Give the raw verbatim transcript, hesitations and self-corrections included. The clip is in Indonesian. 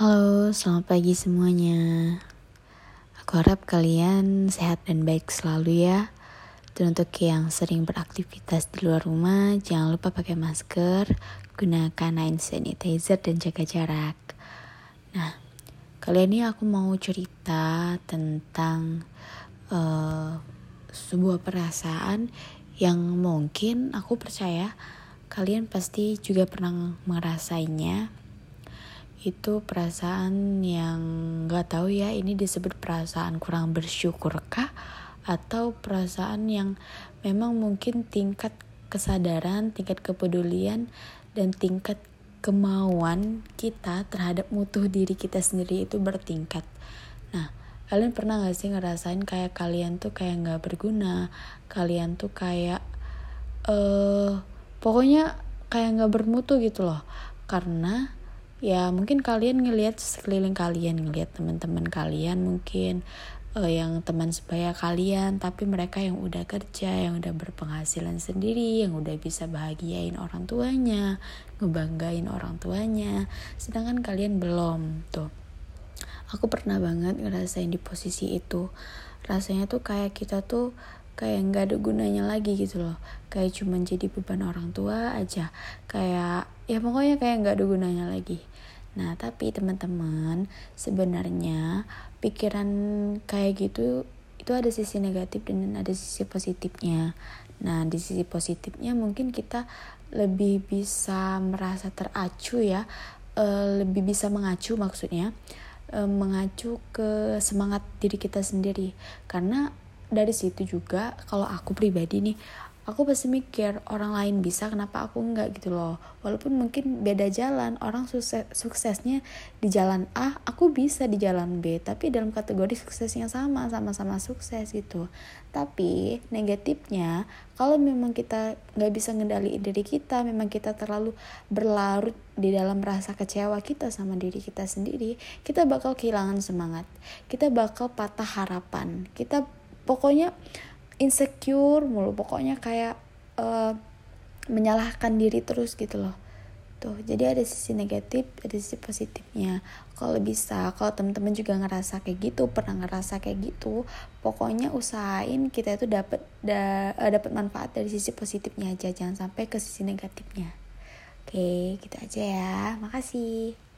Halo, selamat pagi semuanya. Aku harap kalian sehat dan baik selalu ya. Dan untuk yang sering beraktivitas di luar rumah, jangan lupa pakai masker, gunakan hand sanitizer dan jaga jarak. Nah, kali ini aku mau cerita tentang uh, sebuah perasaan yang mungkin aku percaya kalian pasti juga pernah merasainya. Itu perasaan yang gak tahu ya, ini disebut perasaan kurang bersyukurkah atau perasaan yang memang mungkin tingkat kesadaran, tingkat kepedulian dan tingkat kemauan kita terhadap mutu diri kita sendiri itu bertingkat. Nah, kalian pernah gak sih ngerasain kayak kalian tuh kayak gak berguna, kalian tuh kayak uh, pokoknya kayak gak bermutu gitu loh, karena ya mungkin kalian ngelihat sekeliling kalian, ngelihat teman-teman kalian mungkin uh, yang teman sebaya kalian, tapi mereka yang udah kerja, yang udah berpenghasilan sendiri, yang udah bisa bahagiain orang tuanya, ngebanggain orang tuanya, sedangkan kalian belum tuh. Aku pernah banget ngerasain di posisi itu. Rasanya tuh kayak kita tuh kayak nggak ada gunanya lagi gitu loh, kayak cuman jadi beban orang tua aja, kayak ya pokoknya kayak nggak ada gunanya lagi. Nah, tapi teman-teman, sebenarnya pikiran kayak gitu itu ada sisi negatif dan ada sisi positifnya. Nah, di sisi positifnya mungkin kita lebih bisa merasa teracu ya, e, lebih bisa mengacu maksudnya, e, mengacu ke semangat diri kita sendiri, karena dari situ juga kalau aku pribadi nih, aku pasti mikir orang lain bisa kenapa aku enggak gitu loh, walaupun mungkin beda jalan, orang sukses, suksesnya di jalan A, aku bisa di jalan B, tapi dalam kategori suksesnya sama, sama-sama sukses gitu. Tapi negatifnya kalau memang kita gak bisa ngendaliin diri kita, memang kita terlalu berlarut di dalam rasa kecewa kita sama diri kita sendiri, kita bakal kehilangan semangat, kita bakal patah harapan, kita pokoknya insecure mulu, pokoknya kayak uh, menyalahkan diri terus gitu loh. Tuh, jadi ada sisi negatif, ada sisi positifnya. Kalau bisa, kalau teman-teman juga ngerasa kayak gitu, pernah ngerasa kayak gitu, pokoknya usahain kita itu dapat da, uh, dapat manfaat dari sisi positifnya aja, jangan sampai ke sisi negatifnya. Oke, gitu aja ya. Makasih.